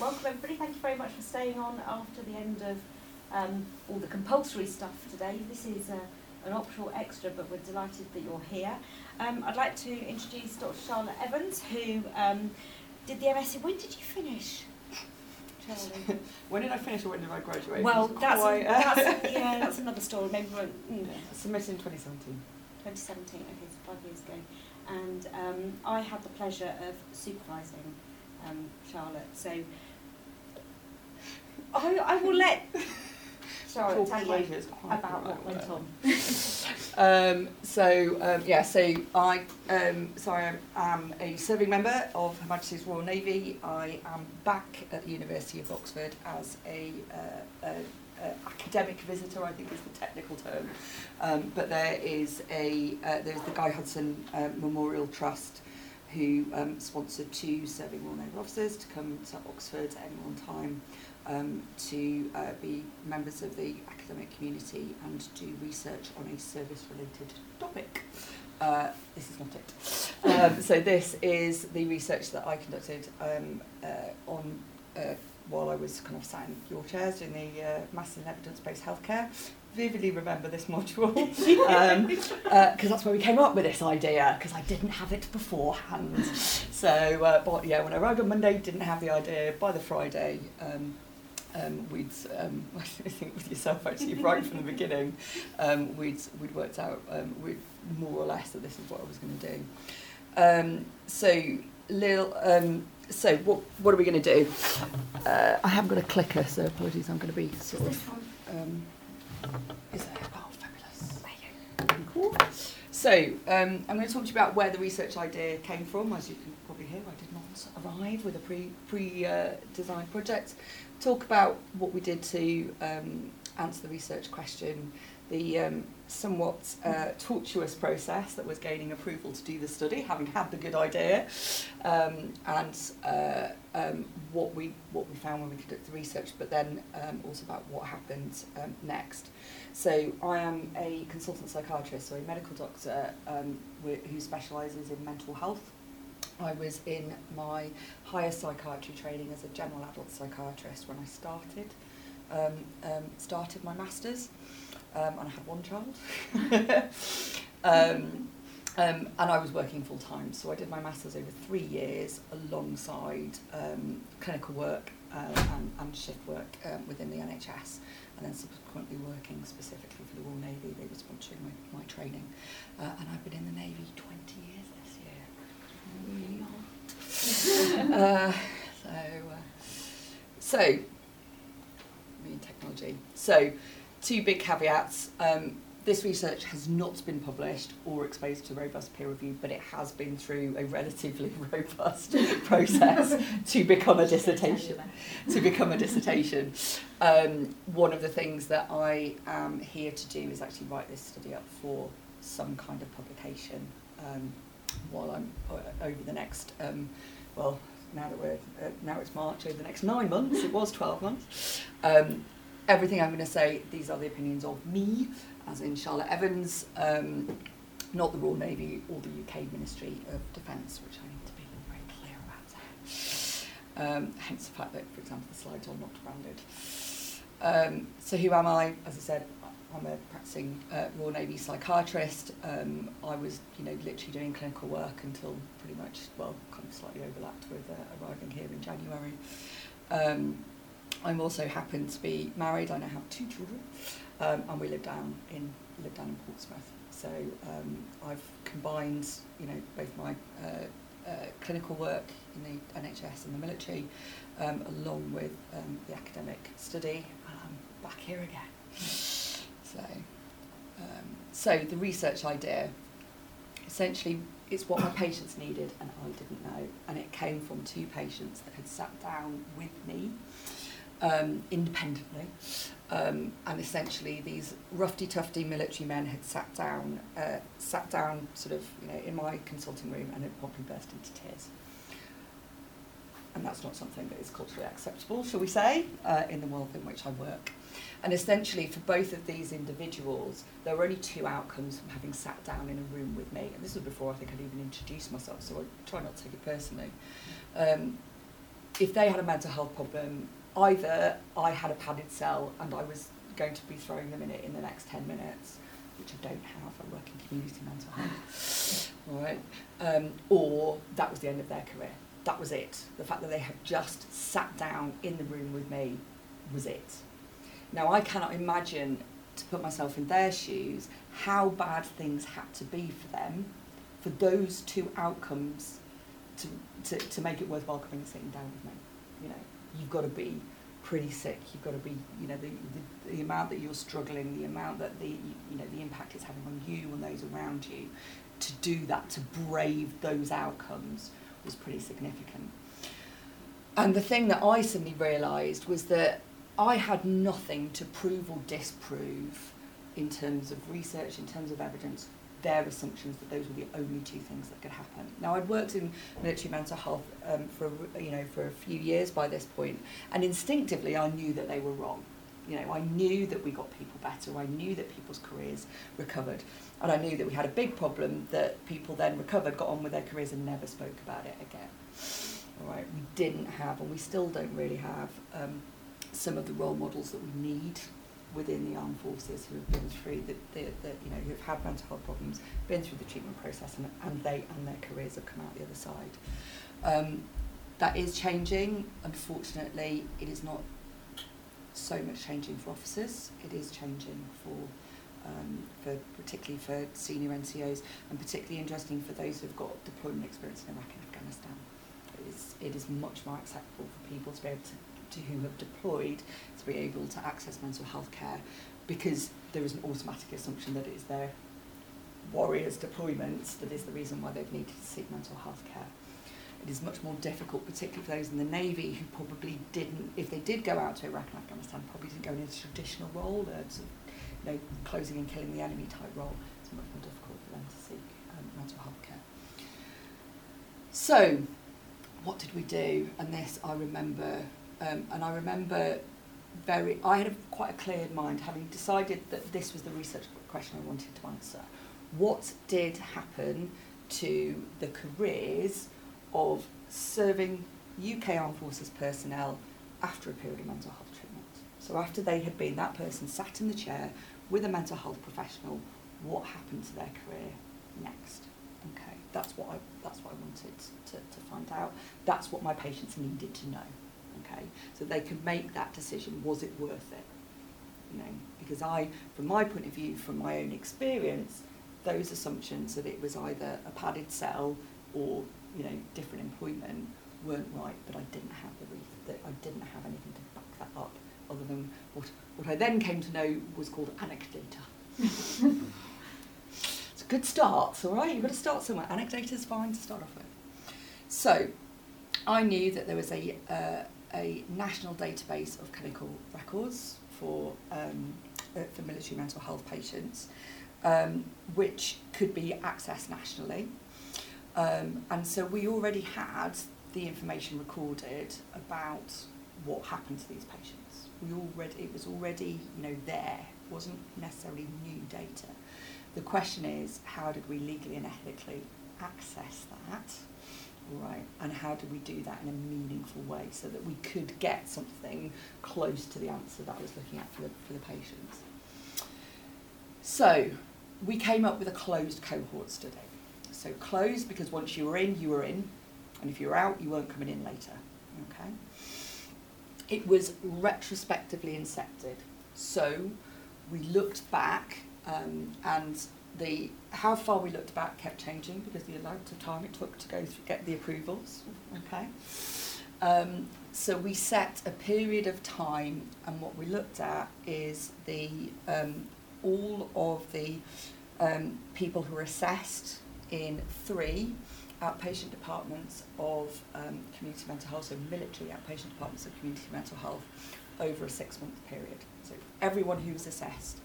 Welcome everybody, thank you very much for staying on after the end of all the compulsory stuff today. This is an optional extra, but we're delighted that you're here. I'd like to introduce Dr. Charlotte Evans, who did the MSc. When did you finish? When did I finish, or when did I graduate? Well, that's another story. Maybe I submitted in 2017. 2017, okay, so 5 years ago. And I had the pleasure of supervising Charlotte, so I will let Charlotte tell you about what went on. So I am a serving member of Her Majesty's Royal Navy. I am back at the University of Oxford as an academic visitor, I think is the technical term, but there's the Guy Hudson Memorial Trust, who sponsored two serving Royal Navy officers to come to Oxford at any one time to be members of the academic community and do research on a service-related topic. This is not it. So this is the research that I conducted while I was kind of sat in your chairs in the Maths and Evidence-Based Healthcare. Vividly remember this module because that's where we came up with this idea, because I didn't have it beforehand. So, but yeah, when I arrived on Monday, didn't have the idea. By the Friday, I think with yourself actually right from the beginning, we'd worked out we'd more or less that this is what I was going to do. So what are we going to do? I haven't got a clicker, so apologies. I'm going to be sort of. Is that fabulous? Cool. So I'm going to talk to you about where the research idea came from. As you can probably hear, I did not arrive with a pre-designed project. Talk about what we did to answer the research question, the somewhat tortuous process that was gaining approval to do the study, having had the good idea, and what we found when we conducted the research, but then also about what happened next. So I am a consultant psychiatrist, so a medical doctor who specialises in mental health. I was in my higher psychiatry training as a general adult psychiatrist when I started my master's. And I had one child, and I was working full time. So I did my masters over 3 years alongside clinical work and shift work within the NHS, and then subsequently working specifically for the Royal Navy. They were sponsoring my training, and I've been in the Navy 20 years this year. Really hard. So me and technology. So. Two big caveats. This research has not been published or exposed to robust peer review, but it has been through a relatively robust process to become a dissertation. One of the things that I am here to do is actually write this study up for some kind of publication while I'm over the next now that we're now it's March, over the next 9 months. It was 12 months. Everything I'm going to say, these are the opinions of me, as in Charlotte Evans, not the Royal Navy or the UK Ministry of Defence, which I need to be very clear about. Hence the fact that, for example, the slides are not branded. So who am I? As I said, I'm a practising Royal Navy psychiatrist. I was, literally doing clinical work until pretty much, kind of slightly overlapped with arriving here in January. I also happen to be married. I now have two children, and we live down in Portsmouth. So I've combined, both my clinical work in the NHS and the military, along with the academic study, and I'm back here again. So the research idea, essentially, it's what my patients needed, and I didn't know, and it came from two patients that had sat down with me. Independently, and essentially these roughy-tufty military men had sat down sort of in my consulting room and had probably burst into tears, and that's not something that is culturally acceptable, shall we say, in the world in which I work. And essentially for both of these individuals there were only two outcomes from having sat down in a room with me, and this was before I think I'd even introduced myself, so I try not to take it personally. if they had a mental health problem, either I had a padded cell and I was going to be throwing them in it in the next 10 minutes, which I don't have, I work in community mental health, all right? Or that was the end of their career. That was it. The fact that they had just sat down in the room with me was it. Now, I cannot imagine, to put myself in their shoes, how bad things had to be for them, for those two outcomes to make it worthwhile coming and sitting down with me. You know, you've got to be pretty sick, you've got to be, you know, the amount that you're struggling, the amount that the, you know, the impact it's having on you and those around you, to do that, to brave those outcomes, was pretty significant. And the thing that I suddenly realised was that I had nothing to prove or disprove in terms of research, in terms of evidence, their assumptions that those were the only two things that could happen. Now, I'd worked in military mental health for a few years by this point, and instinctively I knew that they were wrong. You know, I knew that we got people better, I knew that people's careers recovered, and I knew that we had a big problem that people then recovered, got on with their careers and never spoke about it again. All right, we didn't have, and we still don't really have, some of the role models that we need within the armed forces who have been through you know, who have had mental health problems, been through the treatment process, and their careers have come out the other side. That is changing. Unfortunately, it is not so much changing for officers. It is changing for particularly for senior NCOs, and particularly interesting for those who've got deployment experience in Iraq and Afghanistan. It is much more acceptable for people to be able to who have deployed to be able to access mental health care, because there is an automatic assumption that it is their warriors' deployments that is the reason why they've needed to seek mental health care. It is much more difficult, particularly for those in the Navy who probably didn't, if they did go out to Iraq and Afghanistan, probably didn't go in a traditional role, you know, closing and killing the enemy type role. It's much more difficult for them to seek mental health care. So, what did we do? And this I remember. I had quite a clear mind, having decided that this was the research question I wanted to answer. What did happen to the careers of serving UK Armed Forces personnel after a period of mental health treatment? So after they had been, that person sat in the chair with a mental health professional, what happened to their career next? Okay, that's what I wanted to find out. That's what my patients needed to know. Okay, so they can make that decision, was it worth it? You know, because I, from my point of view, from my own experience, those assumptions that it was either a padded cell or, you know, different employment weren't right, but I didn't have I didn't have anything to back that up, other than what I then came to know was called anecdata. It's a good start, it's all right, you've got to start somewhere. Anecdata is fine to start off with. So, I knew that there was a national database of clinical records for military mental health patients, which could be accessed nationally. And so we already had the information recorded about what happened to these patients. It was already, you know, there. It wasn't necessarily new data. The question is, how did we legally and ethically access that? Right, and how do we do that in a meaningful way so that we could get something close to the answer that I was looking at for the patients? So we came up with a closed cohort study. So closed because once you were in, and if you were out, you weren't coming in later. Okay. It was retrospectively incepted. So we looked back and how far we looked back kept changing because the amount of time it took to go through, get the approvals, okay? So we set a period of time, and what we looked at is all of the people who were assessed in 3 outpatient departments of community mental health, so military outpatient departments of community mental health, over a 6-month period. So everyone who was assessed.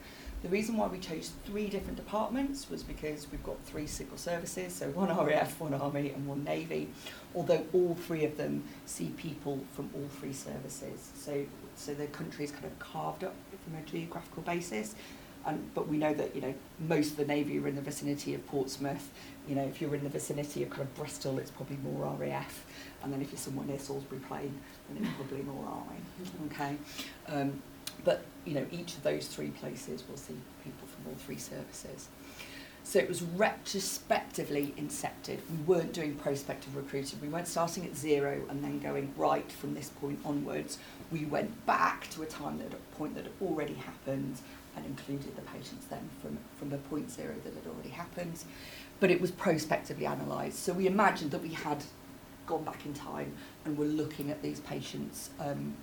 The reason why we chose 3 different departments was because we've got 3 single services, so 1 RAF, 1 Army and 1 Navy, although all 3 of them see people from all 3 services. So the country's kind of carved up from a geographical basis, But we know that, you know, most of the Navy are in the vicinity of Portsmouth. You know, if you're in the vicinity of kind of Bristol, it's probably more RAF. And then if you're somewhere near Salisbury Plain, then it's probably more Army. Okay. But, you know, each of those three places will see people from all three services. So it was retrospectively incepted. We weren't doing prospective recruiting. We weren't starting at zero and then going right from this point onwards. We went back to a point that had already happened and included the patients then from a point zero that had already happened. But it was prospectively analysed. So we imagined that we had gone back in time and were looking at these patients and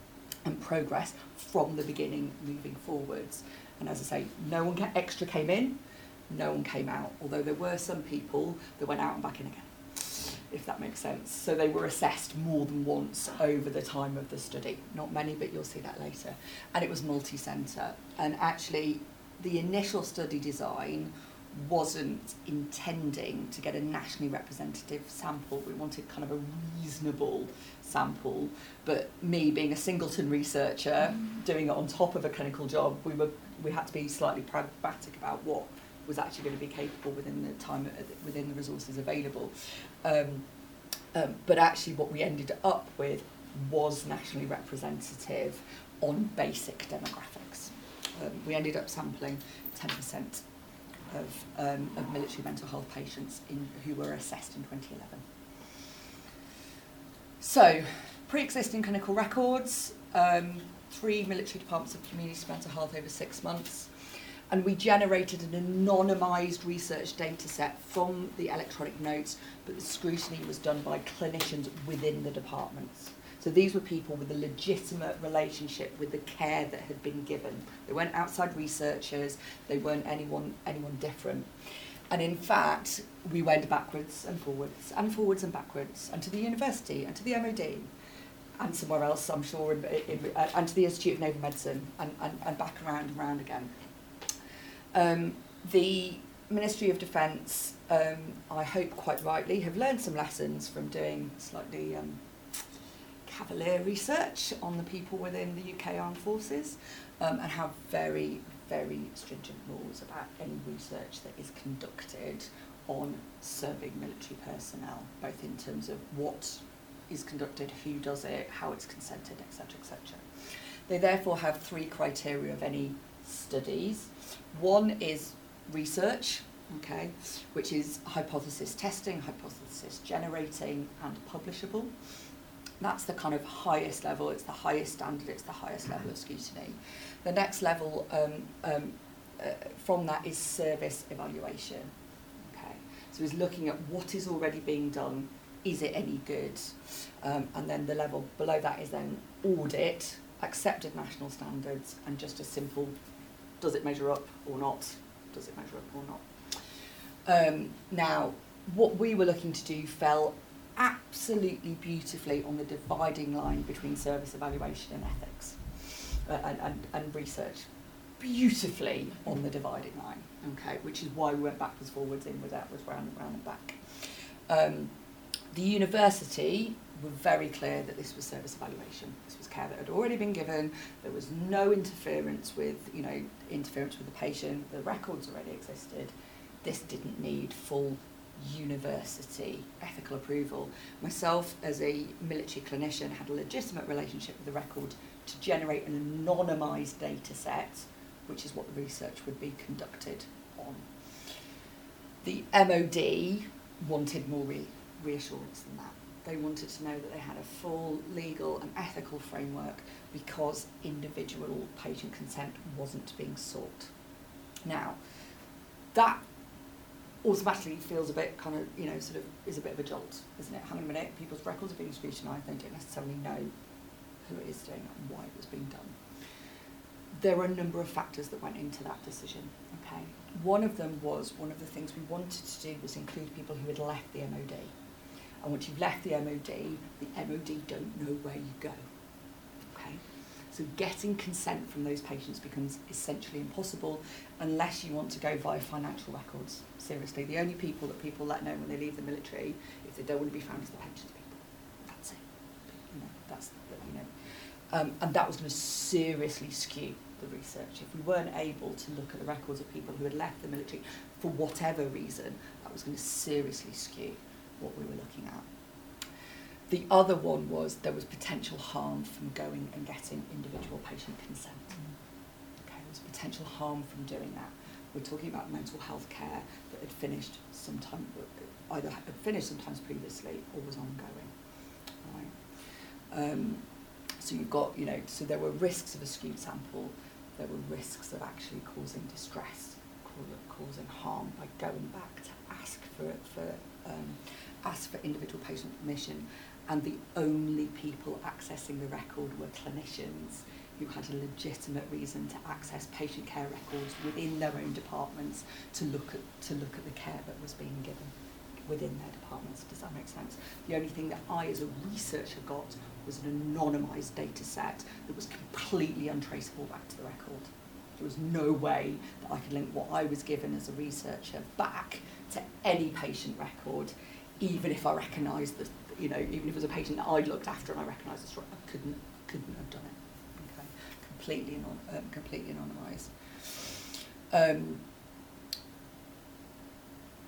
progress from the beginning moving forwards. And as I say, no one extra came in. No one came out, although there were some people that went out and back in again, if that makes sense. So they were assessed more than once over the time of the study. Not many, but you'll see that later. And it was multi-centre. And actually, the initial study design wasn't intending to get a nationally representative sample. We wanted kind of a reasonable sample. But me being a singleton researcher, doing it on top of a clinical job, we had to be slightly pragmatic about what was actually going to be capable within the time, within the resources available. But actually what we ended up with was nationally representative on basic demographics. We ended up sampling 10% of military mental health patients who were assessed in 2011. So, pre-existing clinical records, 3 military departments of community mental health over 6 months. And we generated an anonymised research data set from the electronic notes, but the scrutiny was done by clinicians within the departments. So these were people with a legitimate relationship with the care that had been given. They weren't outside researchers, they weren't anyone different. And in fact, we went backwards and forwards, and forwards and backwards, and to the university, and to the MOD, and somewhere else, I'm sure, and to the Institute of Naval Medicine, and back around and round again. The Ministry of Defence, I hope quite rightly, have learned some lessons from doing slightly cavalier research on the people within the UK Armed Forces and have very, very stringent rules about any research that is conducted on serving military personnel, both in terms of what is conducted, who does it, how it's consented, etc., etc. They therefore have 3 criteria of any studies. One is research, okay, which is hypothesis testing, hypothesis generating, and publishable. That's the kind of highest level, it's the highest standard, it's the highest level of scrutiny. The next level from that is service evaluation. Okay, so it's looking at what is already being done, is it any good? And then the level below that is then audit, accepted national standards, and just a simple, does it measure up or not? Does it measure up or not? Now, what we were looking to do fell absolutely beautifully on the dividing line between service evaluation and ethics and research. Beautifully on the dividing line, okay, which is why we went backwards, forwards, inwards, outwards, round and round and back. The university were very clear that this was service evaluation. This was care that had already been given. There was no interference with, you know, interference with the patient. The records already existed. This didn't need full university ethical approval. Myself, as a military clinician, had a legitimate relationship with the record to generate an anonymised data set, which is what the research would be conducted on. The MOD wanted more reassurance than that. They wanted to know that they had a full legal and ethical framework because individual patient consent wasn't being sought. Now, that automatically feels a bit kind of, you know, sort of is a bit of a jolt, isn't it? Hang on a minute, people's records are being scrutinised, they don't necessarily know who it is doing it and why it was being done. There were a number of factors that went into that decision, okay? One of them was, one of the things we wanted to do was include people who had left the MOD. And once you've left the MOD don't know where you go, okay? So getting consent from those patients becomes essentially impossible unless you want to go via financial records. Seriously, the only people that people let know when they leave the military, if they don't want to be found, is the pensions people. That's it, you know, that's, you know. and that was going to seriously skew the research. If we weren't able to look at the records of people who had left the military for whatever reason, that was going to seriously skew what we were looking at. The other one was there was potential harm from going and getting individual patient consent. Okay, there was potential harm from doing that. We're talking about mental health care that had finished sometime, either had finished sometimes previously or was ongoing. Right. So you've got, you know, so there were risks of a skewed sample. There were risks of actually causing distress, causing harm by going back to ask for individual patient permission. And the only people accessing the record were clinicians who had a legitimate reason to access patient care records within their own departments to look at the care that was being given within their departments. Does that make sense? The only thing that I, as a researcher, got was an anonymised data set that was completely untraceable back to the record. There was no way that I could link what I was given as a researcher back to any patient record, even if I recognised that, you know, even if it was a patient that I looked after and I recognised this, I couldn't have done it. Okay, completely anonymised.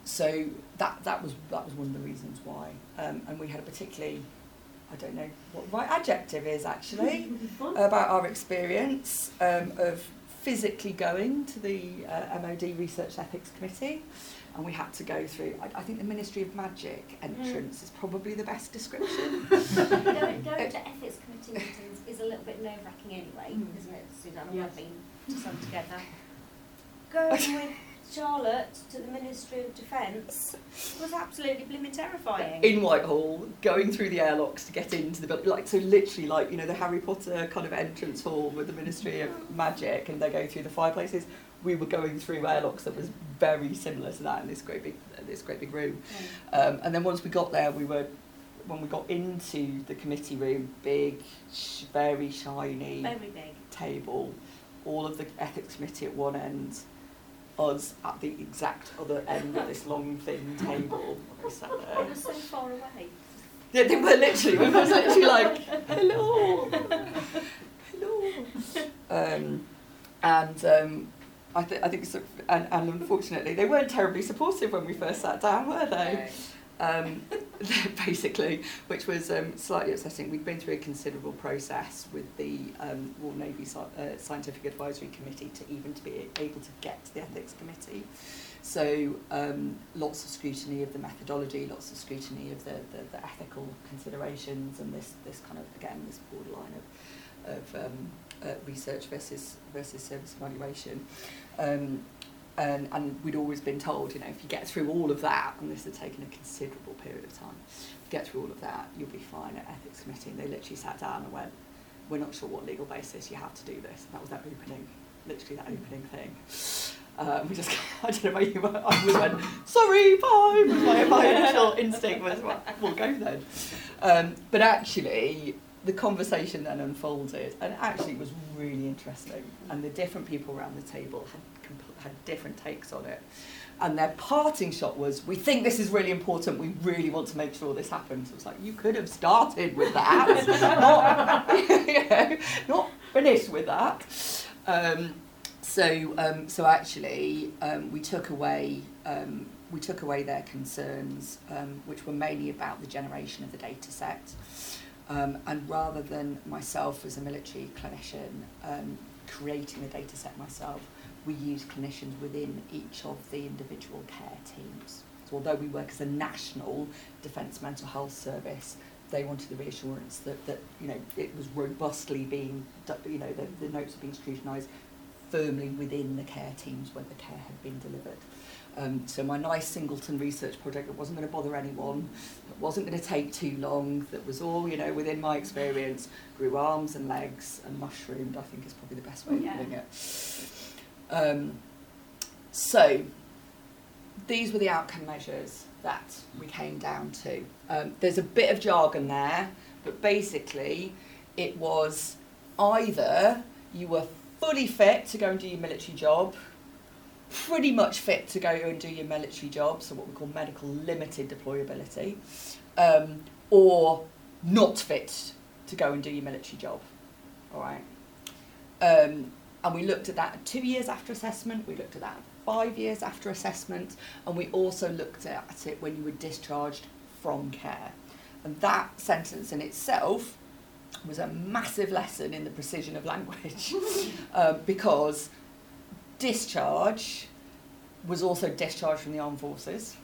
So that was one of the reasons why, and we had a particularly, I don't know what the right adjective is actually, about our experience of physically going to the MOD Research Ethics Committee. And we had to go through, I think the Ministry of Magic entrance is probably the best description. Going to ethics committee meetings is a little bit nerve-wracking anyway, isn't it, Suzanne? Yes. I've been to some together. Going with Charlotte to the Ministry of Defence was absolutely blimmin' terrifying. In Whitehall, going through the airlocks to get into the building, like, so literally, like, you know, the Harry Potter kind of entrance hall with the Ministry of Magic, and they go through the fireplaces. We were going through airlocks that was very similar to that in this great big room. And then once we got there, when we got into the committee room, big, very shiny, very big table, all of the ethics committee at one end, us at the exact other end of this long thin table. We sat there. It was so far away. Yeah, they were literally. We were literally like, hello, hello. I think, so, and unfortunately, they weren't terribly supportive when we first sat down, were they? No. Basically, which was slightly upsetting. We'd been through a considerable process with the Royal Navy Scientific Advisory Committee to be able to get to the Ethics Committee. So lots of scrutiny of the methodology, lots of scrutiny of the ethical considerations, and this kind of, again, this borderline of research versus service evaluation, and we'd always been told, you know, if you get through all of that, and this had taken a considerable period of time, if you get through all of that, you'll be fine at ethics committee. And they literally sat down and went, "We're not sure what legal basis you have to do this." And that was that opening, literally that opening thing. We just, I don't know about you, but I just went, "Sorry, bye." My initial instinct was, "Well, we'll go then," but actually. The conversation then unfolded, and actually it was really interesting. And the different people around the table had different takes on it. And their parting shot was, "We think this is really important. We really want to make sure this happens." It was like, you could have started with that, not finished with that. So actually, we took away their concerns, which were mainly about the generation of the data set. And rather than myself as a military clinician creating the data set myself, we used clinicians within each of the individual care teams. So although we work as a national defence mental health service, they wanted the reassurance that you know, it was robustly being, you know, the notes were being scrutinised firmly within the care teams when the care had been delivered. So my nice singleton research project that wasn't going to bother anyone, that wasn't going to take too long, that was all, you know, within my experience, grew arms and legs and mushroomed, I think is probably the best way of putting it. So these were the outcome measures that we came down to. There's a bit of jargon there, but basically it was either you were fully fit to go and do your military job, pretty much fit to go and do your military job, so what we call medical limited deployability, or not fit to go and do your military job. all right? And we looked at that 2 years after assessment, we looked at that 5 years after assessment, and we also looked at it when you were discharged from care. And that sentence in itself was a massive lesson in the precision of language, because discharge was also discharge from the armed forces,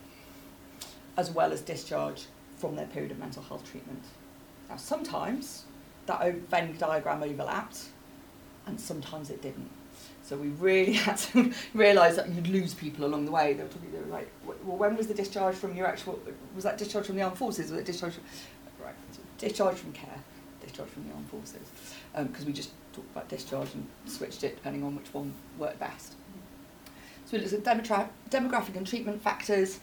as well as discharge from their period of mental health treatment. Now, sometimes that Venn diagram overlapped, and sometimes it didn't. So we really had to realise that you'd lose people along the way. They were like, well, when was the discharge from your actual, was that discharge from the armed forces? Was it discharge from, right, so discharge from care, discharge from the armed forces? Because we just talked about discharge and switched it depending on which one worked best. So we looked at demographic and treatment factors,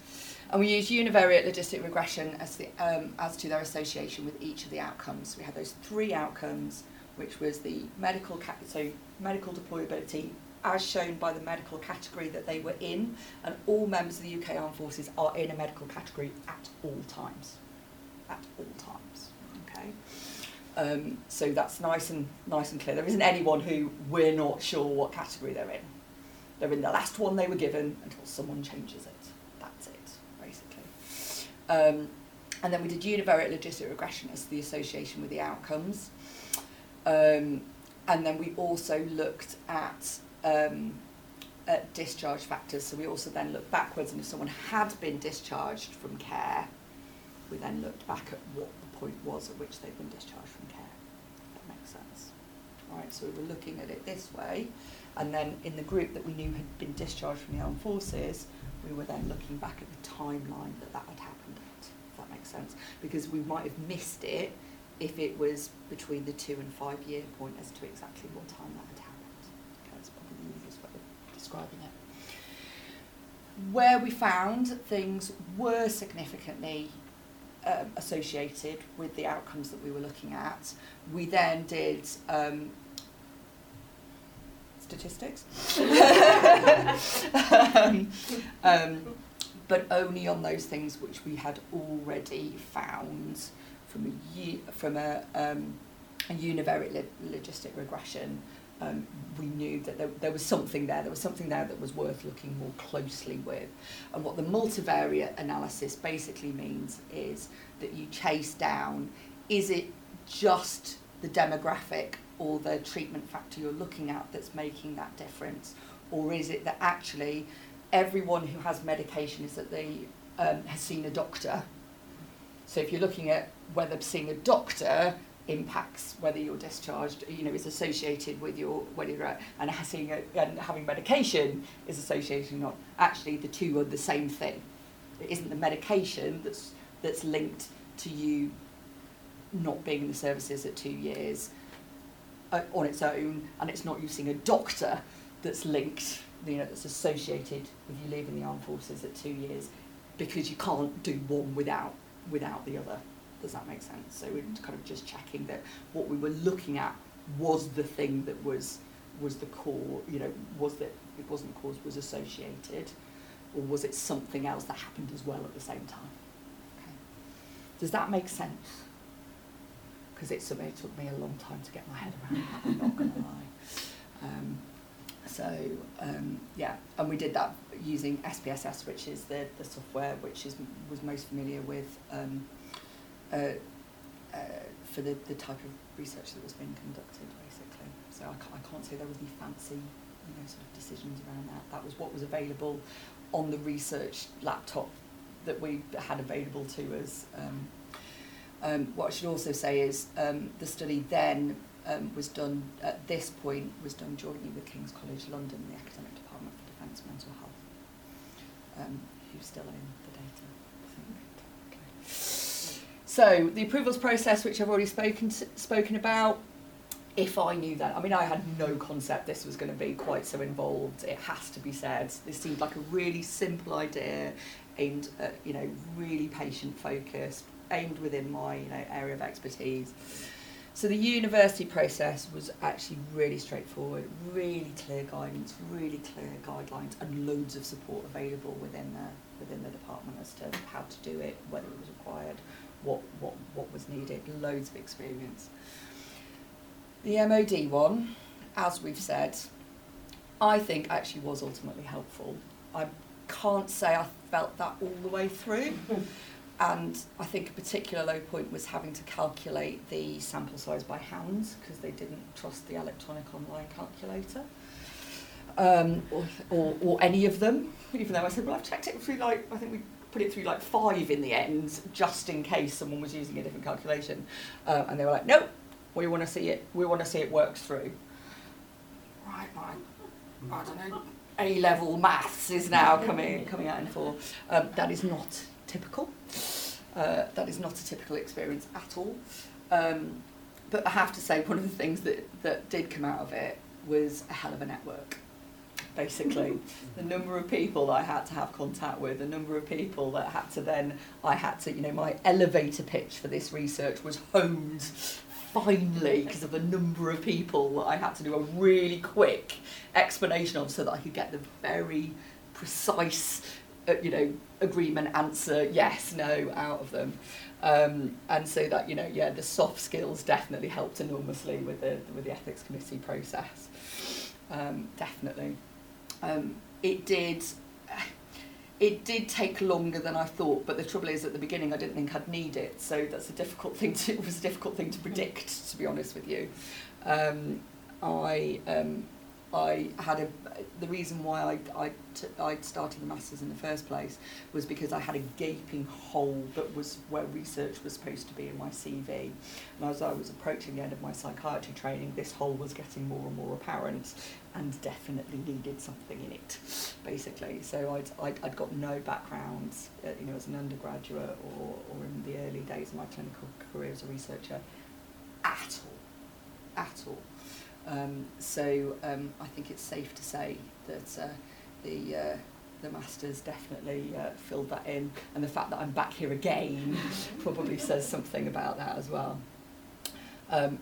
and we used univariate logistic regression as to their association with each of the outcomes. We had those three outcomes, which was the medical, so medical deployability, as shown by the medical category that they were in, and all members of the UK Armed Forces are in a medical category at all times. At all times, okay? So that's nice and clear. There isn't anyone who we're not sure what category they're in. They're in the last one they were given until someone changes it. That's it, basically. And then we did univariate logistic regression as the association with the outcomes. And then we also looked at discharge factors. So we also then looked backwards, and if someone had been discharged from care, we then looked back at what the point was at which they'd been discharged from care. If that makes sense. All right, so we were looking at it this way, and then in the group that we knew had been discharged from the armed forces, we were then looking back at the timeline that had happened at, if that makes sense. Because we might have missed it if it was between the 2 and 5 year point as to exactly what time that had happened. Okay, that's probably the easiest way of describing it. Where we found things were significantly associated with the outcomes that we were looking at, we then did statistics, but only on those things which we had already found from a univariate logistic regression. We knew that there was something there. There was something there that was worth looking more closely with. And what the multivariate analysis basically means is that you chase down, is it just the demographic or the treatment factor you're looking at that's making that difference? Or is it that actually everyone who has medication is that they has seen a doctor? So if you're looking at whether seeing a doctor impacts whether you're discharged, you know, is associated with your, whether you're at, and having medication is associated or not, actually the two are the same thing. It isn't the medication that's linked to you not being in the services at 2 years on its own, and it's not you seeing a doctor that's linked, you know, that's associated with you leaving the armed forces at 2 years, because you can't do one without the other. Does that make sense? So we're kind of just checking that what we were looking at was the thing that was the core, you know, was that it wasn't the cause, was associated, or was it something else that happened as well at the same time? Okay. Does that make sense? Because it took me a long time to get my head around that, I'm not going to lie. Yeah, and we did that using SPSS, which is the software which was most familiar with for the type of research that was being conducted, basically. So I can't say there was any fancy, you know, sort of decisions around that. That was what was available on the research laptop that we had available to us. What I should also say is the study then was done, at this point, was done jointly with King's College London, the Academic Department for Defence Mental Health, who still own the data, I think. So the approvals process, which I've already spoken about, if I knew that, I mean, I had no concept this was going to be quite so involved, it has to be said. This seemed like a really simple idea, aimed at, you know, really patient focused, aimed within my, you know, area of expertise. So the university process was actually really straightforward, really clear guidance, really clear guidelines, and loads of support available within the department as to how to do it, whether it was required, what was needed, loads of experience. The MOD one, as we've said, I think actually was ultimately helpful. I can't say I felt that all the way through. And I think a particular low point was having to calculate the sample size by hand because they didn't trust the electronic online calculator, or any of them, even though I said, well, I've checked it through, like, I think we put it through like 5 in the end, just in case someone was using a different calculation. And they were like, nope, we want to see it works through. Right, I don't know, A-level maths is now coming out in full. That is not typical. That is not a typical experience at all. But I have to say, one of the things that did come out of it was a hell of a network, basically. The number of people that I had to have contact with, the number of people that I had to, you know, my elevator pitch for this research was honed finally because of the number of people that I had to do a really quick explanation of so that I could get the very precise, you know, agreement, answer, yes, no, out of them. And so that, you know, yeah, the soft skills definitely helped enormously with the ethics committee process. Definitely. It did take longer than I thought, but the trouble is at the beginning I didn't think I'd need it, so that's a difficult thing to predict, to be honest with you. The reason why I started the Masters in the first place was because I had a gaping hole that was where research was supposed to be in my CV. And as I was approaching the end of my psychiatry training, this hole was getting more and more apparent and definitely needed something in it, basically. So I'd got no background, you know, as an undergraduate or in the early days of my clinical career as a researcher at all. I think it's safe to say that the Masters definitely filled that in, and the fact that I'm back here again probably says something about that as well.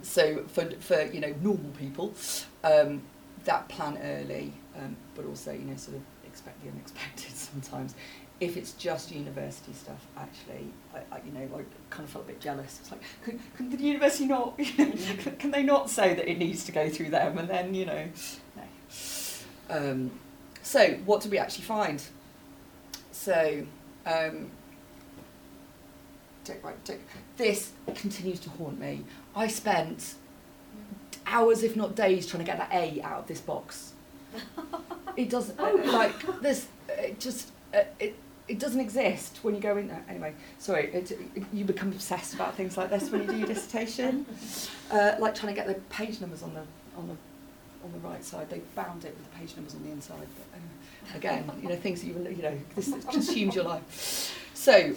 So for you know, normal people, that plan early, but also, you know, sort of expect the unexpected sometimes. If it's just university stuff, actually, I you know, I kind of felt a bit jealous. It's like, can the university not, you know, can they not say that it needs to go through them? And then, you know, no. So what did we actually find? So, this continues to haunt me. I spent hours, if not days, trying to get that A out of this box. It doesn't, like, this, it just... It doesn't exist when you go in there. Anyway, sorry, you become obsessed about things like this when you do your dissertation. Like trying to get the page numbers on the right side. They bound it with the page numbers on the inside. But again, you know, things that you know, this consumes your life. So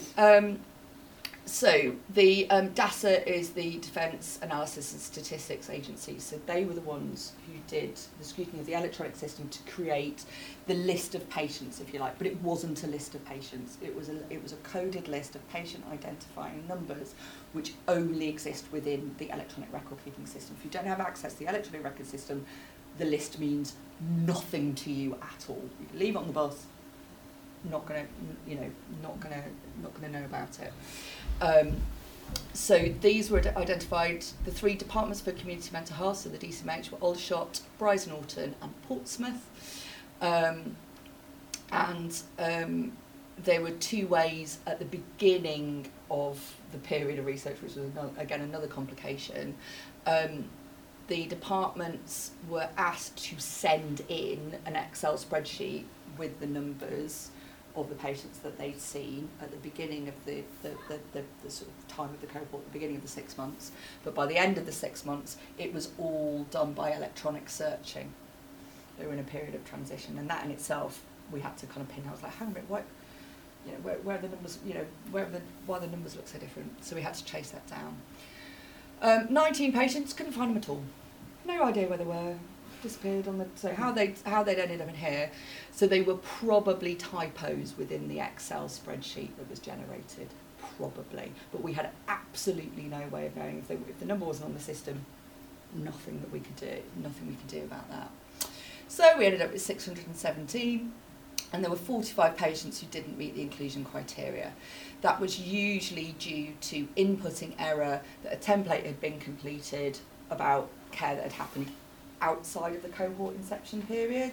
the DASA is the Defence Analysis and Statistics Agency. So they were the ones who did the scrutiny of the electronic system to create the list of patients, if you like. But it wasn't a list of patients. It was a coded list of patient identifying numbers, which only exist within the electronic record keeping system. If you don't have access to the electronic record system, the list means nothing to you at all. You can leave it on the bus. Not gonna know about it. So these were identified, the 3 departments for community mental health, so the DCMH were Aldershot, Bryson Orton and Portsmouth. There were 2 ways at the beginning of the period of research, which was again another complication. The departments were asked to send in an Excel spreadsheet with the numbers of the patients that they'd seen at the beginning of the sort of time of the cohort, the beginning of the 6 months. But by the end of the 6 months, it was all done by electronic searching. They were in a period of transition, and that in itself, we had to kind of pin. I was like, hang on, what? You know, where are the numbers? You know, why the numbers look so different? So we had to chase that down. 19 patients, couldn't find them at all. No idea where they were. Disappeared on the, so how they'd ended up in here. So they were probably typos within the Excel spreadsheet that was generated, probably. But we had absolutely no way of knowing if the number wasn't on the system. Nothing we could do about that. So we ended up with 617, and there were 45 patients who didn't meet the inclusion criteria. That was usually due to inputting error, that a template had been completed about care that had happened outside of the cohort inception period,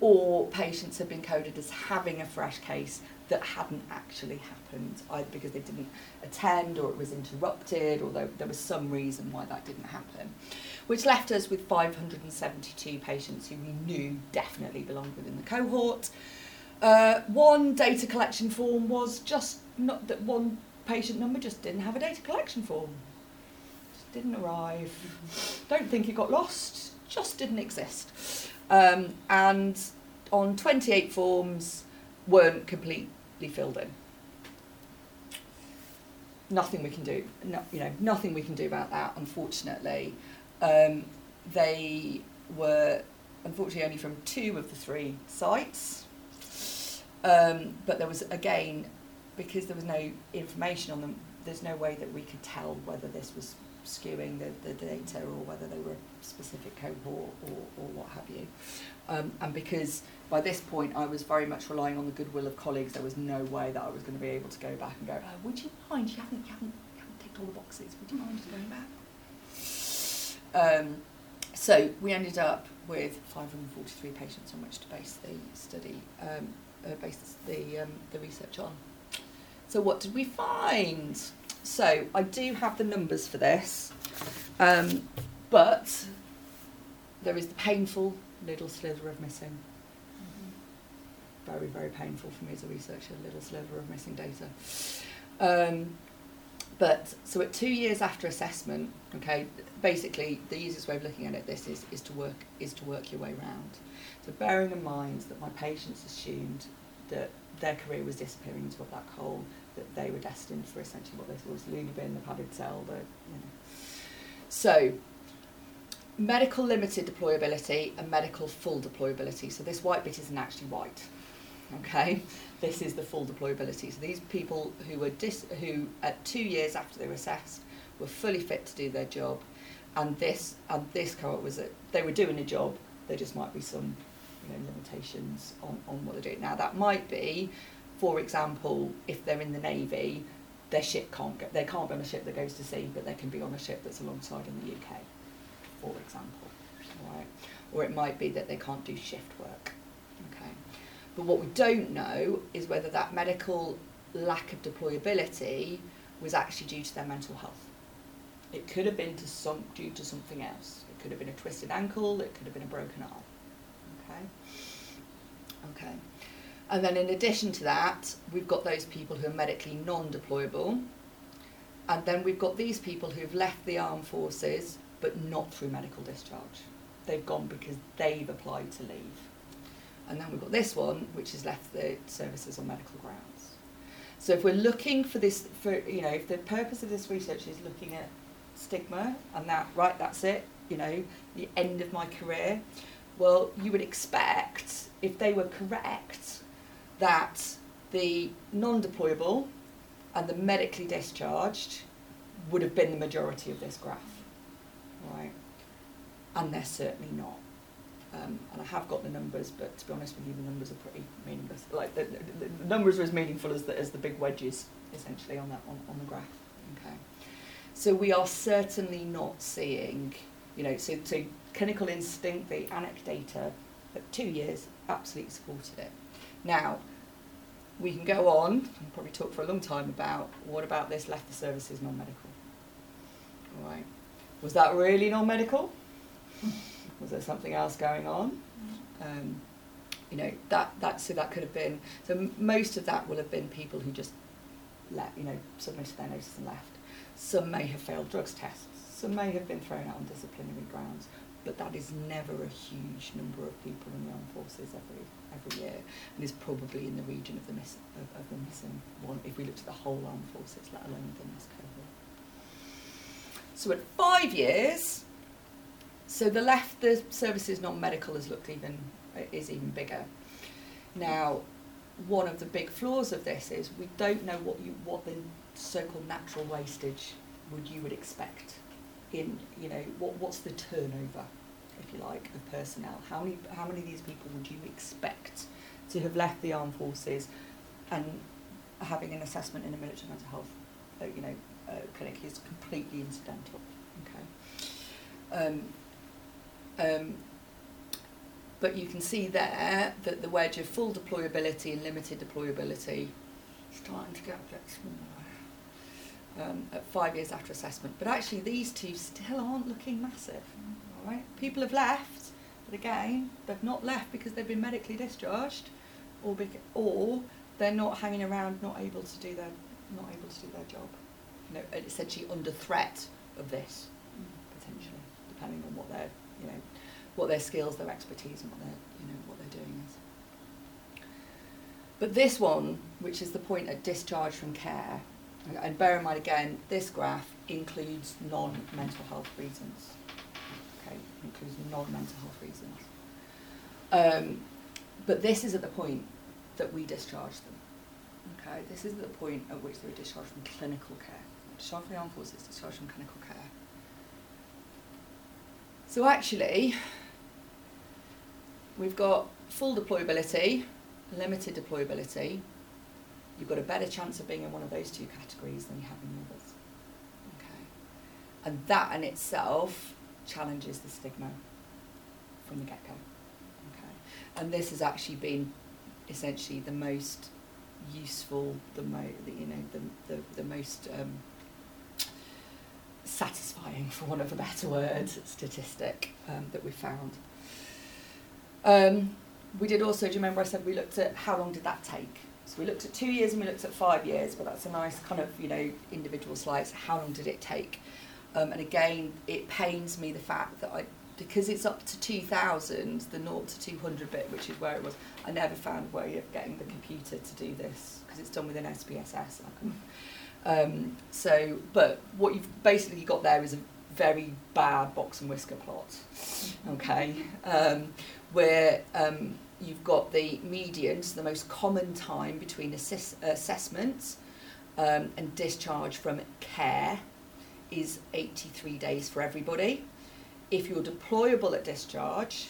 or patients had been coded as having a fresh case that hadn't actually happened, either because they didn't attend or it was interrupted or there was some reason why that didn't happen, which left us with 572 patients who we knew definitely belonged within the cohort. One data collection form was just not that one patient number just didn't have a data collection form. Just didn't arrive. Don't think it got lost, just didn't exist. And on 28 forms weren't completely filled in. Nothing we can do, no, you know, nothing we can do about that, unfortunately. They were unfortunately only from 2 of the 3 sites, but there was, again, because there was no information on them, there's no way that we could tell whether this was skewing the data or whether they were a specific cohort or what have you. And because by this point I was very much relying on the goodwill of colleagues, there was no way that I was going to be able to go back and go, oh, would you mind, you haven't ticked all the boxes, would you mind just going back? So we ended up with 543 patients on which to base the study, the research on. So what did we find? So I do have the numbers for this, but there is the painful little sliver of missing. Mm-hmm. Very, very painful for me as a researcher, little sliver of missing data. But so at 2 years after assessment, okay, basically the easiest way of looking at it is to work your way round. So bearing in mind that my patients assumed that their career was disappearing into a black hole, that they were destined for essentially what they thought was the loony bin, the padded cell, the, you know. So medical limited deployability and medical full deployability. So this white bit isn't actually white. Okay, this is the full deployability. So these people who were at 2 years after they were assessed were fully fit to do their job, and this cohort was that they were doing a job. There just might be some, you know, limitations on what they're doing. Now that might be, for example, if they're in the Navy, their ship can't go. They can't be on a ship that goes to sea, but they can be on a ship that's alongside in the UK, for example. Right? Or it might be that they can't do shift work. Okay. But what we don't know is whether that medical lack of deployability was actually due to their mental health. It could have been due to something else. It could have been a twisted ankle, it could have been a broken arm. Okay. Okay. And then in addition to that, we've got those people who are medically non-deployable. And then we've got these people who've left the armed forces, but not through medical discharge. They've gone because they've applied to leave. And then we've got this one, which has left the services on medical grounds. So if we're looking for this, you know, if the purpose of this research is looking at stigma and that, right, that's it, you know, the end of my career, well, you would expect, if they were correct, that the non-deployable and the medically discharged would have been the majority of this graph, right? And they're certainly not. And I have got the numbers, but to be honest with you, the numbers are pretty meaningless. Like the numbers are as meaningful as the big wedges, essentially, on the graph. Okay, so we are certainly not seeing, you know, so clinical instinct, the ANAC data at 2 years absolutely supported it. Now we can go on and probably talk for a long time about what about this left the services non-medical. All right, was that really non-medical? Was there something else going on? You know, that could have been, so most of that will have been people who just left, you know, submitted their notice and left. Some may have failed drugs tests, some may have been thrown out on disciplinary grounds, but that is never a huge number of people in the armed forces every year, and is probably in the region of the missing one, if we looked at the whole armed forces, let alone within this cohort. So at 5 years, so the left the services non-medical is even bigger. Now, one of the big flaws of this is we don't know what the so-called natural wastage you would expect in, you know, what's the turnover, if you like, of personnel. How many of these people would you expect to have left the armed forces and having an assessment in a military mental health, you know, clinic is completely incidental. Okay. But you can see there that the wedge of full deployability and limited deployability is starting to get a bit smaller at 5 years after assessment. But actually these two still aren't looking massive. All right? People have left, but again, they've not left because they've been medically discharged, or they're not hanging around, not able to do their job. You know, essentially under threat of this, potentially, depending on what they're, you know, what their skills, their expertise, and what they're, you know, what they're doing is. But this one, which is the point at discharge from care, and bear in mind again, this graph includes non-mental health reasons. Okay, it includes non-mental health reasons. But this is at the point that we discharge them. Okay, this is the point at which they were discharged from clinical care. Discharged from the armed forces, discharged from clinical care. So actually, we've got full deployability, limited deployability. You've got a better chance of being in one of those two categories than you have in the others. Okay. And that in itself challenges the stigma from the get-go. Okay. And this has actually been essentially the most useful, the most satisfying, for want of a better word, statistic that we found. We did also, do you remember I said we looked at how long did that take? So we looked at 2 years and we looked at 5 years, but that's a nice kind of, you know, individual slice, how long did it take? And again, it pains me the fact that because it's up to 2000, the 0 to 200 bit, which is where it was, I never found a way of getting the computer to do this, because it's done with an SPSS. But what you've basically got there is a very bad box and whisker plot, okay, where you've got the median, so the most common time between assessments and discharge from care is 83 days for everybody. If you're deployable at discharge,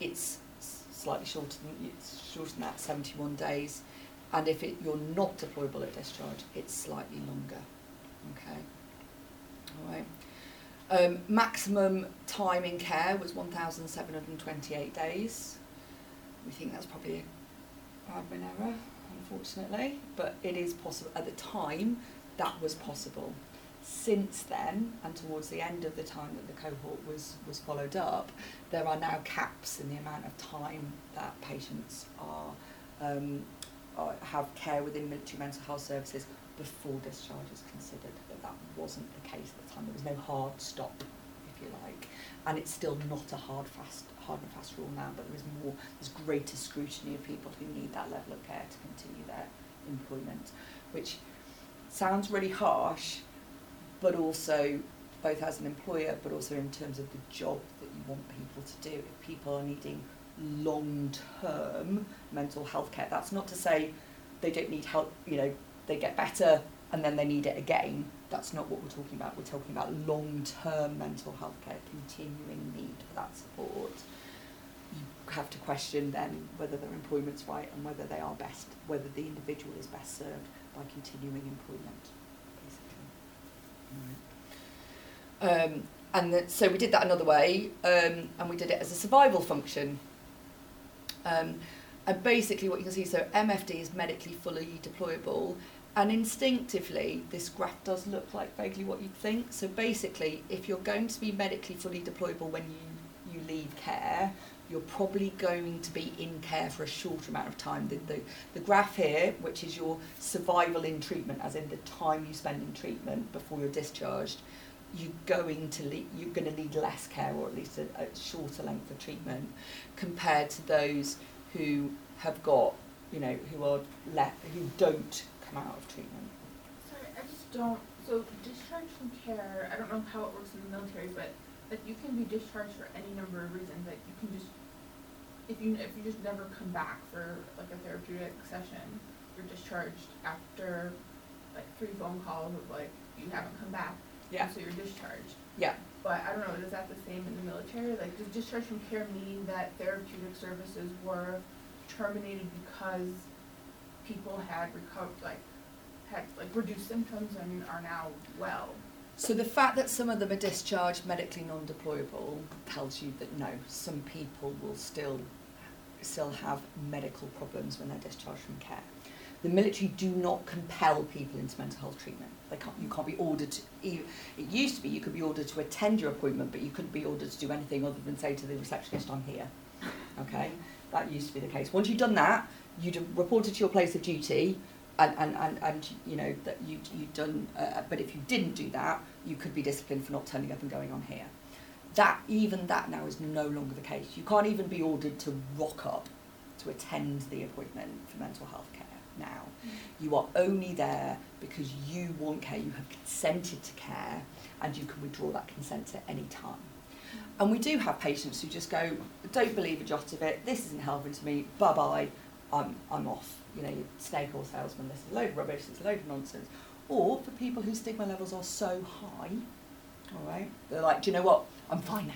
it's slightly shorter than that, 71 days. And if you're not deployable at discharge, it's slightly longer, okay? All right. Maximum time in care was 1,728 days. We think that's probably an admin error, unfortunately, but it is possible. At the time, that was possible. Since then, and towards the end of the time that the cohort was followed up, there are now caps in the amount of time that patients have care within military mental health services before discharge is considered. But that wasn't the case at the time. There was no hard stop, if you like, and it's still not a hard and fast rule now. But there's greater scrutiny of people who need that level of care to continue their employment, which sounds really harsh. But also, both as an employer, but also in terms of the job that you want people to do. If people are needing long-term mental health care, that's not to say they don't need help, you know, they get better and then they need it again. That's not what we're talking about. We're talking about long-term mental health care, continuing need for that support. You have to question then whether their employment's right and whether they are best, whether the individual is best served by continuing employment. So we did that another way, and we did it as a survival function. And basically what you can see, so MFD is medically fully deployable, and instinctively this graph does look like vaguely what you'd think. So basically, if you're going to be medically fully deployable when you leave care, you're probably going to be in care for a shorter amount of time. The graph here, which is your survival in treatment, as in the time you spend in treatment before you're discharged, you're going to need less care, or at least a shorter length of treatment, compared to those who have got, you know, who don't come out of treatment. Sorry, I just don't. So discharge from care, I don't know how it works in the military, but like you can be discharged for any number of reasons. Like you can just, if you just never come back for like a therapeutic session, you're discharged after like 3 phone calls of like you haven't come back. Yeah. So you're discharged. Yeah. But I don't know, is that the same in the military? Like, does discharge from care mean that therapeutic services were terminated because people had recovered, like reduced symptoms and are now well? So the fact that some of them are discharged medically non-deployable tells you that no, some people will still have medical problems when they're discharged from care. The military do not compel people into mental health treatment. They can't, you can't be ordered to, it used to be you could be ordered to attend your appointment, but you couldn't be ordered to do anything other than say to the receptionist, I'm here. Okay, that used to be the case. Once you've done that, you'd have reported to your place of duty, and you know that you'd done, but if you didn't do that, you could be disciplined for not turning up and going on here. That, even that now is no longer the case. You can't even be ordered to rock up to attend the appointment for mental health care now. You are only there because you want care, you have consented to care, and you can withdraw that consent at any time. And we do have patients who just go, don't believe a jot of it, this isn't helping to me, bye-bye, I'm off. You know, you snake oil salesman, this is a load of rubbish, it's a load of nonsense. Or for people whose stigma levels are so high, all right, they're like, do you know what, I'm fine now.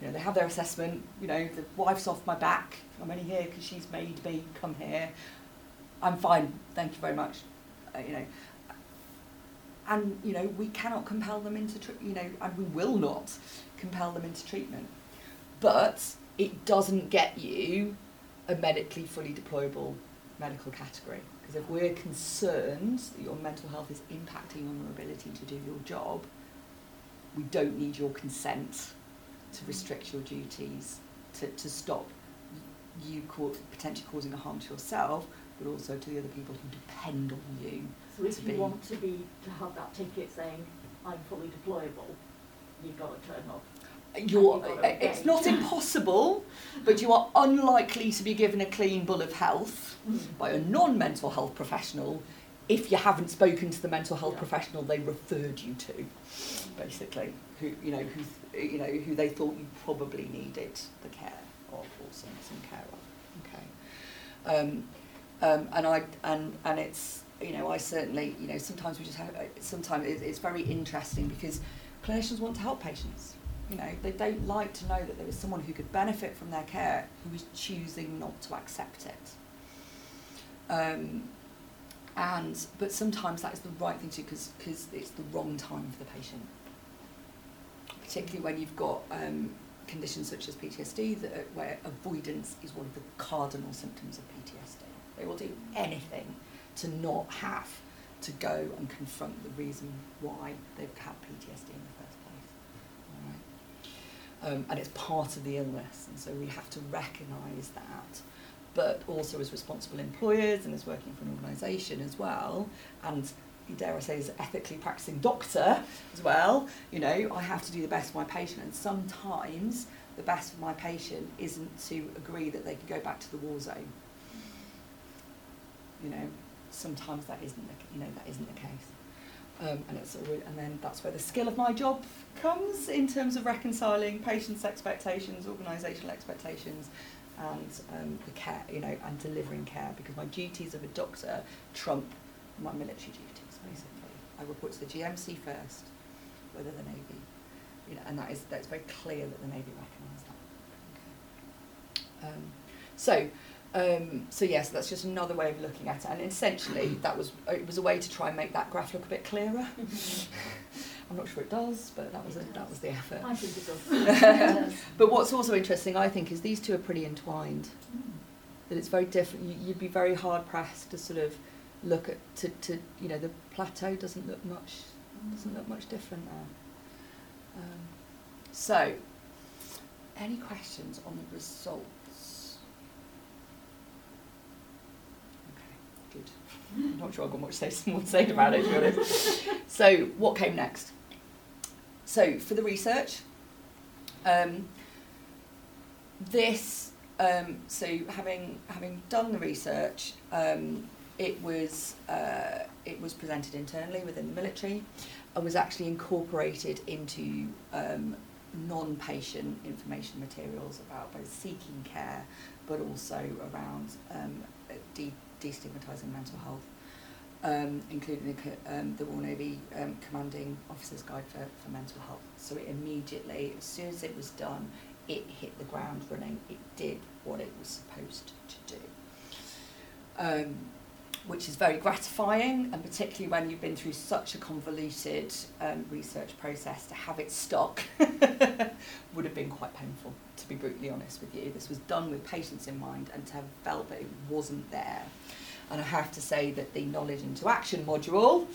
You know, they have their assessment, you know, the wife's off my back, I'm only here because she's made me come here, I'm fine, thank you very much, you know. And, you know, we cannot compel them into, you know, and we will not compel them into treatment. But it doesn't get you a medically fully deployable medical category. Because if we're concerned that your mental health is impacting on your ability to do your job, we don't need your consent to restrict your duties, to stop you potentially causing a harm to yourself, but also to the other people who depend on you. So if you want to have that ticket saying, I'm fully deployable, you've got to turn up. It's not impossible, but you are unlikely to be given a clean bill of health by a non-mental health professional if you haven't spoken to the mental health professional they referred you to, basically, who they thought you probably needed the care of or some care of. Okay, and it's, you know, I certainly, you know, sometimes we just have, sometimes it's very interesting because clinicians want to help patients. You know, they don't like to know that there is someone who could benefit from their care who is choosing not to accept it. But sometimes that is the right thing to do because it's the wrong time for the patient. Particularly when you've got conditions such as PTSD, where avoidance is one of the cardinal symptoms of PTSD. They will do anything to not have to go and confront the reason why they've had PTSD in the first place. And it's part of the illness, and so we have to recognise that, but also as responsible employers and as working for an organisation as well, and dare I say as an ethically practising doctor as well, you know, I have to do the best for my patient, and sometimes the best for my patient isn't to agree that they can go back to the war zone. You know, sometimes that isn't the, that isn't the case. And then that's where the skill of my job comes in terms of reconciling patients' expectations, organisational expectations, and the care, you know, and delivering care. Because my duties of a doctor trump my military duties, basically. I report to the GMC first, whether the Navy, you know, and that's very clear that the Navy recognises that. Okay. So yes, that's just another way of looking at it, and essentially it was a way to try and make that graph look a bit clearer. I'm not sure it does, but that was the effort. I think it does. But what's also interesting, I think, is these two are pretty entwined. That it's very different. You'd be very hard pressed to sort of look at you know, the plateau doesn't look much different now. So, any questions on the result? Good. I'm not sure I've got much to say about it, to be honest. So, what came next? So, for the research, so having done the research, it was presented internally within the military, and was actually incorporated into non-patient information materials about both seeking care, but also around destigmatising mental health, including the Royal Navy Commanding Officer's Guide for Mental Health. So it immediately, as soon as it was done, it hit the ground running. It did what it was supposed to do. which is very gratifying, and particularly when you've been through such a convoluted research process, to have it stuck would have been quite painful, to be brutally honest with you. This was done with patients in mind, and to have felt that it wasn't there. And I have to say that the knowledge into action module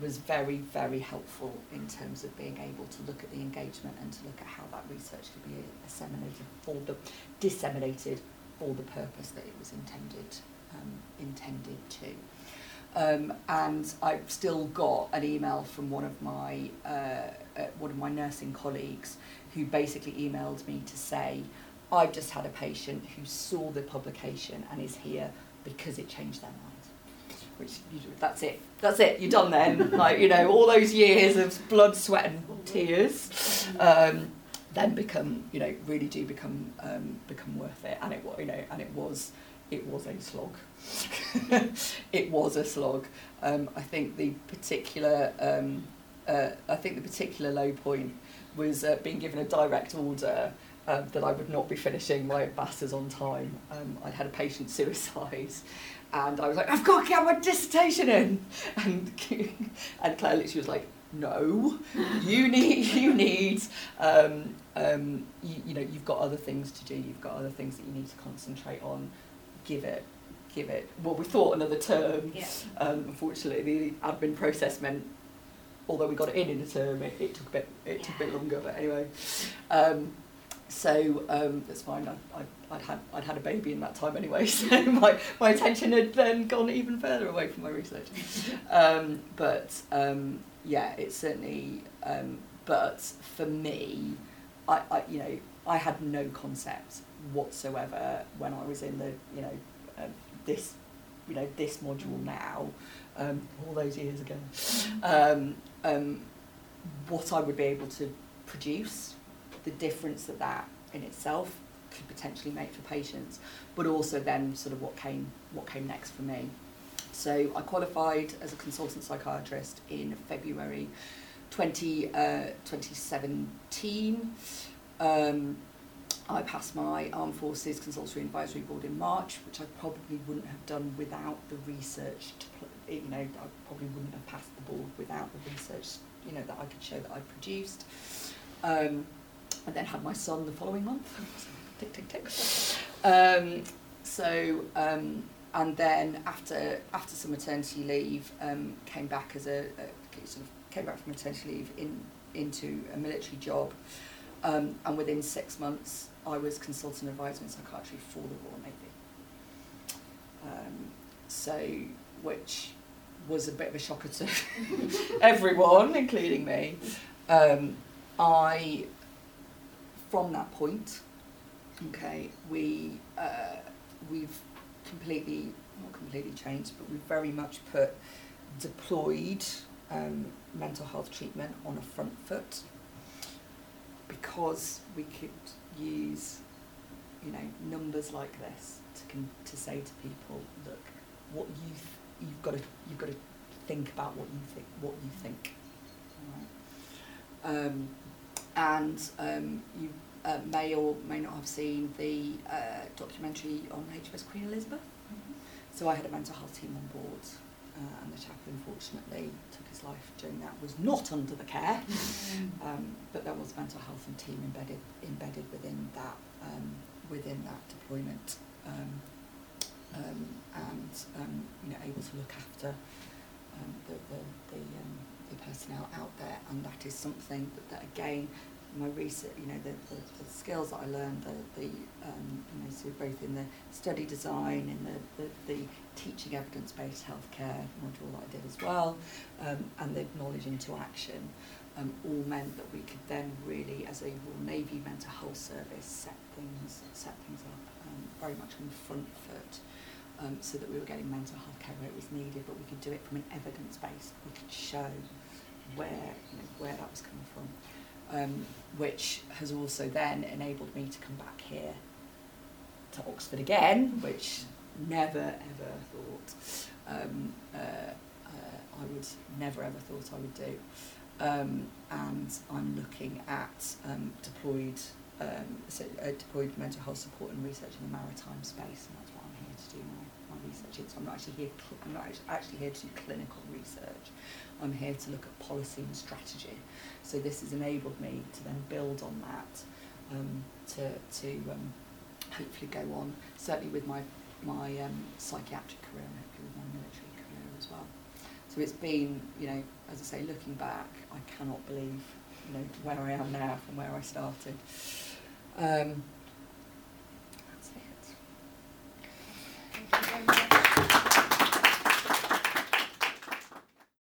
was very, very helpful in terms of being able to look at the engagement and to look at how that research could be disseminated for the purpose that it was intended to. And I've still got an email from one of my nursing colleagues who basically emailed me to say, I've just had a patient who saw the publication and is here because it changed their mind. Which, that's it, you're done then. Like, you know, all those years of blood, sweat and tears then become, you know, really do become worth it. And it, you know, and it was a slog. It was a slog. I think the particular low point was being given a direct order that I would not be finishing my masters on time. I'd had a patient suicide, and I was like, I've got to get my dissertation in. And Claire literally was like, no, you know, you've got other things to do. You've got other things that you need to concentrate on. Give it. Well, we thought another term. Yeah. Unfortunately, the admin process meant, although we got it in a term, it took a bit. It took a bit longer. But anyway, so that's fine. I'd had a baby in that time anyway, so my attention had then gone even further away from my research. Yeah, it certainly. But for me, I you know, I had no concept whatsoever when I was in the, you know, this module now, all those years ago, what I would be able to produce, the difference that in itself could potentially make for patients, but also then sort of what came next for me. So I qualified as a consultant psychiatrist in February 2017. I passed my Armed Forces Consultative Advisory Board in March, which I probably wouldn't have done without the research. You know, I probably wouldn't have passed the board without the research, you know, that I could show that I produced. I then had my son the following month. Tick, tick, tick. And then after some maternity leave, came back as came back from maternity leave into a military job. And within 6 months, I was consultant advisor in psychiatry for the Royal Navy. Which was a bit of a shocker to everyone, including me. From that point, okay, we've not completely changed, but we've very much put deployed mental health treatment on a front foot, because we could use, you know, numbers like this to say to people, look, what you've got to think about what you think. All right? You may or may not have seen the documentary on HMS Queen Elizabeth. Mm-hmm. So I had a mental health team on board, and the chaplain, unfortunately, took his life during that. Was not under the care, but there was mental health and team embedded within that deployment, and you know, able to look after the personnel out there. And that is something that again, my research, you know, the skills that I learned, you know, so both in the study design and the teaching evidence-based healthcare module that I did as well, and the knowledge into action, all meant that we could then really, as a Royal Navy mental health service, set things up very much on the front foot, so that we were getting mental health care where it was needed, but we could do it from an evidence base. We could show where that was coming from. Which has also then enabled me to come back here to Oxford again, which never thought I would do. And I'm looking at deployed mental health support and research in the maritime space, and that's what I'm here to do my research is. I'm not actually here to do clinical research. I'm here to look at policy and strategy. So this has enabled me to then build on that, to hopefully go on, certainly with my psychiatric career and hopefully with my military career as well. So it's been, as I say, looking back, I cannot believe, where I am now from where I started.